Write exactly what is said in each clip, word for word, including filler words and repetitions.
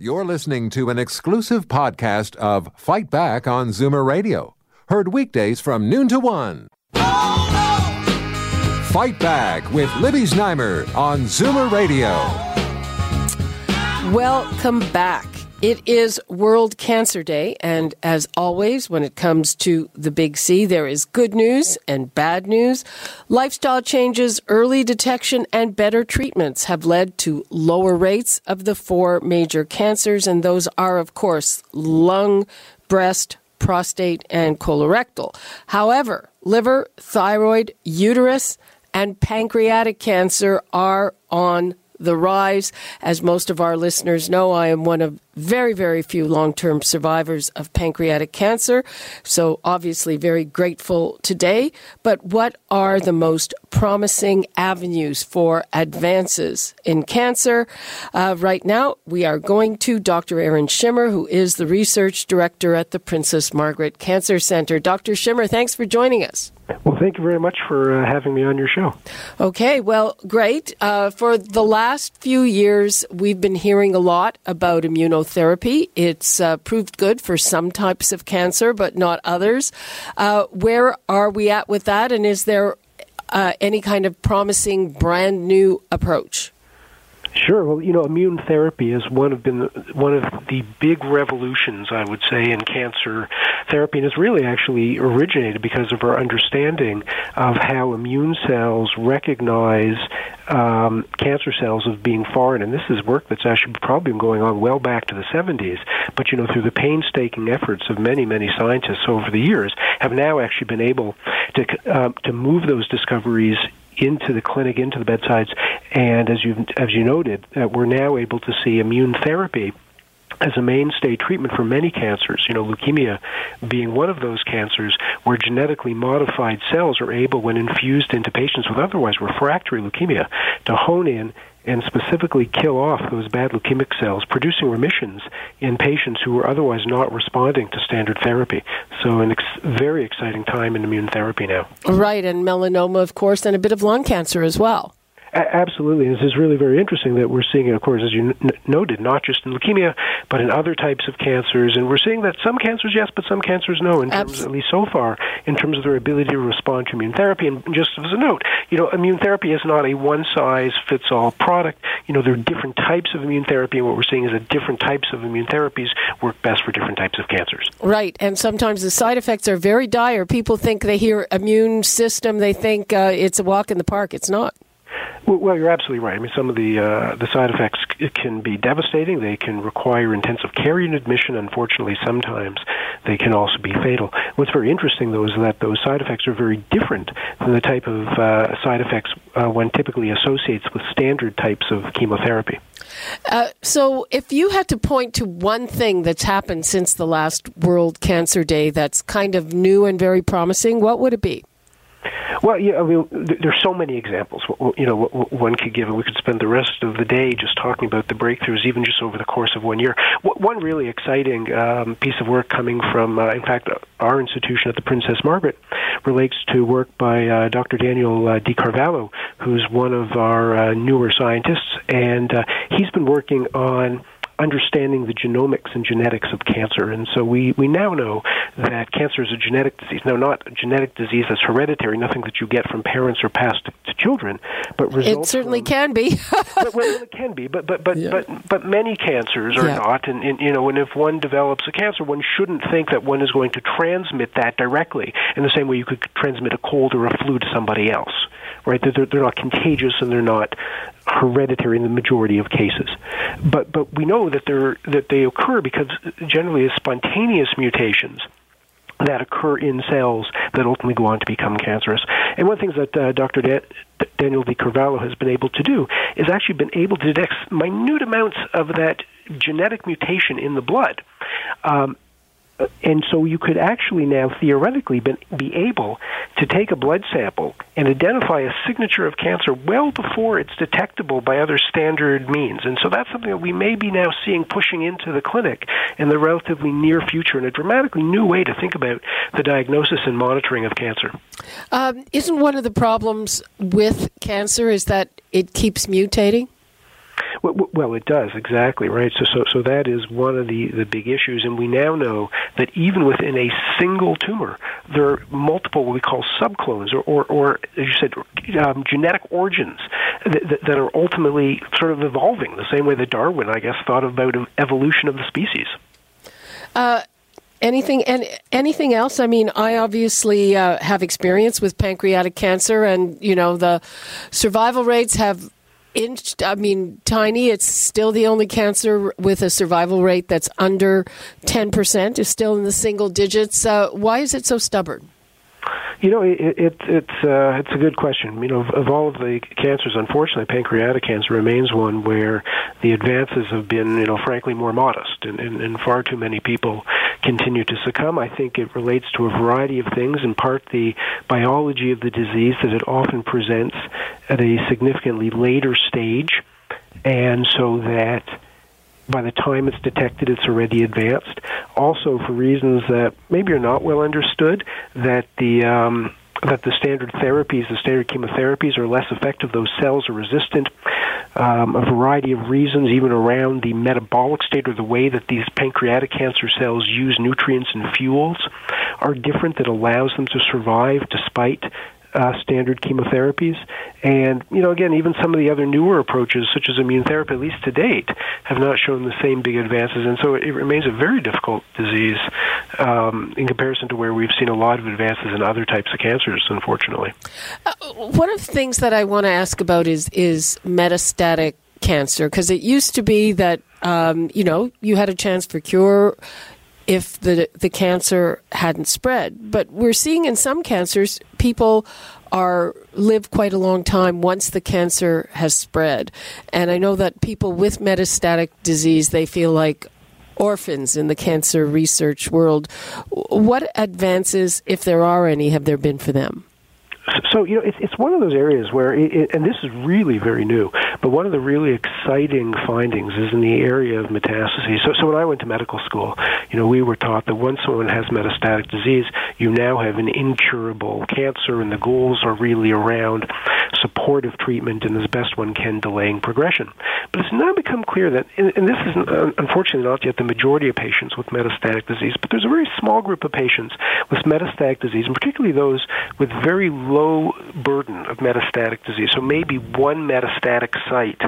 You're listening to an exclusive podcast of Fight Back on Zoomer Radio. Heard weekdays from noon to one. Oh, no. Fight Back with Libby Zneimer on Zoomer Radio. Welcome back. It is World Cancer Day, and as always, when it comes to the Big C, there is good news and bad news. Lifestyle changes, early detection, and better treatments have led to lower rates of the four major cancers, and those are, of course, lung, breast, prostate, and colorectal. However, liver, thyroid, uterus, and pancreatic cancer are on the rise. As most of our listeners know, I am one of very, very few long-term survivors of pancreatic cancer, so obviously very grateful today. But what are the most promising avenues for advances in cancer? Uh, right now, we are going to Doctor Aaron Schimmer, who is the research director at the Princess Margaret Cancer Centre. Doctor Schimmer, thanks for joining us. Well, thank you very much for uh, having me on your show. Okay, well, great. Uh, for the last few years, we've been hearing a lot about immunotherapy. It's uh, proved good for some types of cancer, but not others. Uh, where are we at with that, and is there uh, any kind of promising brand new approach? Sure. Well, you know, immune therapy has one of been one of the big revolutions, I would say, in cancer therapy, and it's really actually originated because of our understanding of how immune cells recognize um, cancer cells as being foreign. And this is work that's actually probably been going on well back to the seventies. But, you know, through the painstaking efforts of many, many scientists over the years, have now actually been able to uh, to move those discoveries into the clinic, into the bedsides, and as you as you noted, uh, we're now able to see immune therapy as a mainstay treatment for many cancers, you know, leukemia being one of those cancers where genetically modified cells are able, when infused into patients with otherwise refractory leukemia, to hone in and specifically kill off those bad leukemic cells, producing remissions in patients who were otherwise not responding to standard therapy. So an ex- very exciting time in immune therapy now. Right, and melanoma, of course, and a bit of lung cancer as well. Absolutely. This is really very interesting that we're seeing it, of course, as you n- noted, not just in leukemia, but in other types of cancers. And we're seeing that some cancers, yes, but some cancers, no, in terms, Absol- at least so far, in terms of their ability to respond to immune therapy. And just as a note, you know, immune therapy is not a one-size-fits-all product. You know, there are different types of immune therapy, and what we're seeing is that different types of immune therapies work best for different types of cancers. Right. And sometimes the side effects are very dire. People think they hear immune system, they think uh, it's a walk in the park. It's not. Well, you're absolutely right. I mean, some of the uh, the side effects c- can be devastating. They can require intensive care and admission. Unfortunately, sometimes they can also be fatal. What's very interesting, though, is that those side effects are very different than the type of uh, side effects uh, one typically associates with standard types of chemotherapy. Uh, so if you had to point to one thing that's happened since the last World Cancer Day that's kind of new and very promising, what would it be? Well, yeah, I mean, there's so many examples, you know, one could give, and we could spend the rest of the day just talking about the breakthroughs, even just over the course of one year. One really exciting um, piece of work coming from, uh, in fact, our institution at the Princess Margaret relates to work by uh, Doctor Daniel uh, De Carvalho, who's one of our uh, newer scientists, and uh, he's been working on understanding the genomics and genetics of cancer. And so we, we now know that cancer is a genetic disease. Now, not a genetic disease that's hereditary, nothing that you get from parents or passed to, to children, but results. It certainly from, can be. but, well, it can be, but but but, yeah. but, but many cancers are yeah. not. And, and, you know, and if one develops a cancer, one shouldn't think that one is going to transmit that directly in the same way you could transmit a cold or a flu to somebody else, right? They're, they're not contagious and they're not hereditary in the majority of cases. But but we know that they're that they occur because generally it's spontaneous mutations that occur in cells that ultimately go on to become cancerous. And one of the things that uh, Doctor De- Daniel De Carvalho has been able to do is actually been able to detect minute amounts of that genetic mutation in the blood. Um, And so you could actually now theoretically be able to take a blood sample and identify a signature of cancer well before it's detectable by other standard means. And so that's something that we may be now seeing pushing into the clinic in the relatively near future, and a dramatically new way to think about the diagnosis and monitoring of cancer. Um, isn't one of the problems with cancer is that it keeps mutating? Well, it does, exactly, right? So, so, so that is one of the, the big issues, and we now know that even within a single tumor, there are multiple what we call subclones, or, or, or as you said, um, genetic origins that, that, that are ultimately sort of evolving, the same way that Darwin, I guess, thought about evolution of the species. Uh Anything and anything else? I mean, I obviously uh, have experience with pancreatic cancer, and you know the survival rates have inched. I mean, tiny. It's still the only cancer with a survival rate that's under ten percent. It's still in the single digits. Uh, why is it so stubborn? You know, it, it, it's uh, it's a good question. You know, of, of all of the cancers, unfortunately, pancreatic cancer remains one where the advances have been, you know, frankly, more modest, and, and, and far too many people continue to succumb. I think it relates to a variety of things, in part the biology of the disease, that it often presents at a significantly later stage, and so that by the time it's detected, it's already advanced. Also, for reasons that maybe are not well understood, that the um, that the standard therapies, the standard chemotherapies, are less effective. Those cells are resistant. Um, a variety of reasons, even around the metabolic state or the way that these pancreatic cancer cells use nutrients and fuels, are different, that allows them to survive despite Uh, standard chemotherapies. And, you know, again, even some of the other newer approaches, such as immune therapy, at least to date, have not shown the same big advances. And so it remains a very difficult disease um, in comparison to where we've seen a lot of advances in other types of cancers, unfortunately. Uh, one of the things that I want to ask about is, is metastatic cancer, because it used to be that, um, you know, you had a chance for cure if the the cancer hadn't spread. But we're seeing in some cancers, people are live quite a long time once the cancer has spread. And I know that people with metastatic disease, they feel like orphans in the cancer research world. What advances, if there are any, have there been for them? So, you know, it's, it's one of those areas where, it, and this is really very new, but one of the really exciting findings is in the area of metastases. So, so when I went to medical school, you know, we were taught that once someone has metastatic disease, you now have an incurable cancer, and the goals are really around supportive treatment and, as best one can, delaying progression. But it's now become clear that, and, and this is unfortunately not yet the majority of patients with metastatic disease, but there's a very small group of patients with metastatic disease, and particularly those with very low low burden of metastatic disease, so maybe one metastatic site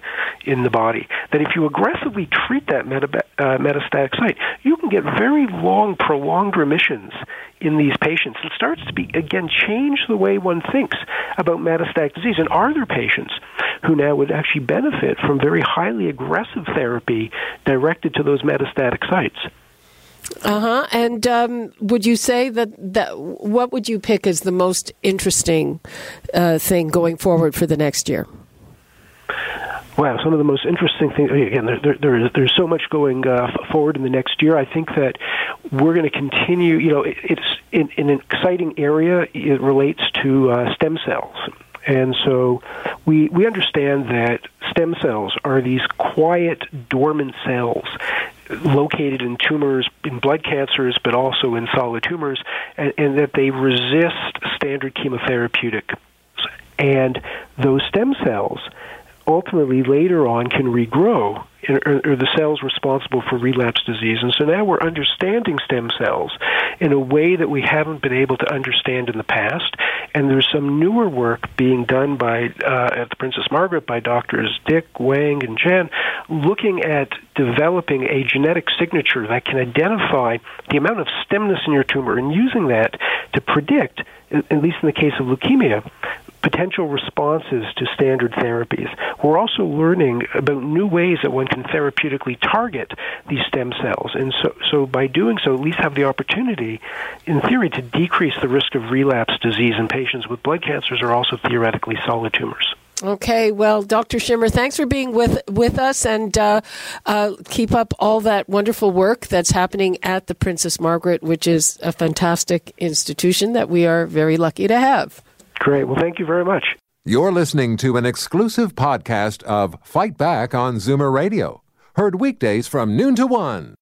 in the body, that if you aggressively treat that meta, uh, metastatic site, you can get very long, prolonged remissions in these patients. It starts to, be again, change the way one thinks about metastatic disease. And are there patients who now would actually benefit from very highly aggressive therapy directed to those metastatic sites? Uh-huh. And um, would you say that, that what would you pick as the most interesting uh, thing going forward for the next year? Wow, some of the most interesting things, again, there, there, there is, there's so much going uh, forward in the next year. I think that we're going to continue, you know, it, it's in, in an exciting area. It relates to uh, stem cells. And so we we understand that stem cells are these quiet, dormant cells located in tumors, in blood cancers, but also in solid tumors, and, and that they resist standard chemotherapeutic. And those stem cells ultimately later on can regrow, or the cells responsible for relapse disease. And so now we're understanding stem cells in a way that we haven't been able to understand in the past. And there's some newer work being done by uh, at the Princess Margaret by doctors Dick, Wang, and Jen, looking at developing a genetic signature that can identify the amount of stemness in your tumor and using that to predict, at least in the case of leukemia, potential responses to standard therapies. We're also learning about new ways that one can therapeutically target these stem cells. And so, so by doing so, at least have the opportunity, in theory, to decrease the risk of relapse disease in patients with blood cancers or also theoretically solid tumors. Okay. Well, Doctor Schimmer, thanks for being with, with us, and uh, uh, keep up all that wonderful work that's happening at the Princess Margaret, which is a fantastic institution that we are very lucky to have. Great. Well, thank you very much. You're listening to an exclusive podcast of Fight Back on Zoomer Radio. Heard weekdays from noon to one.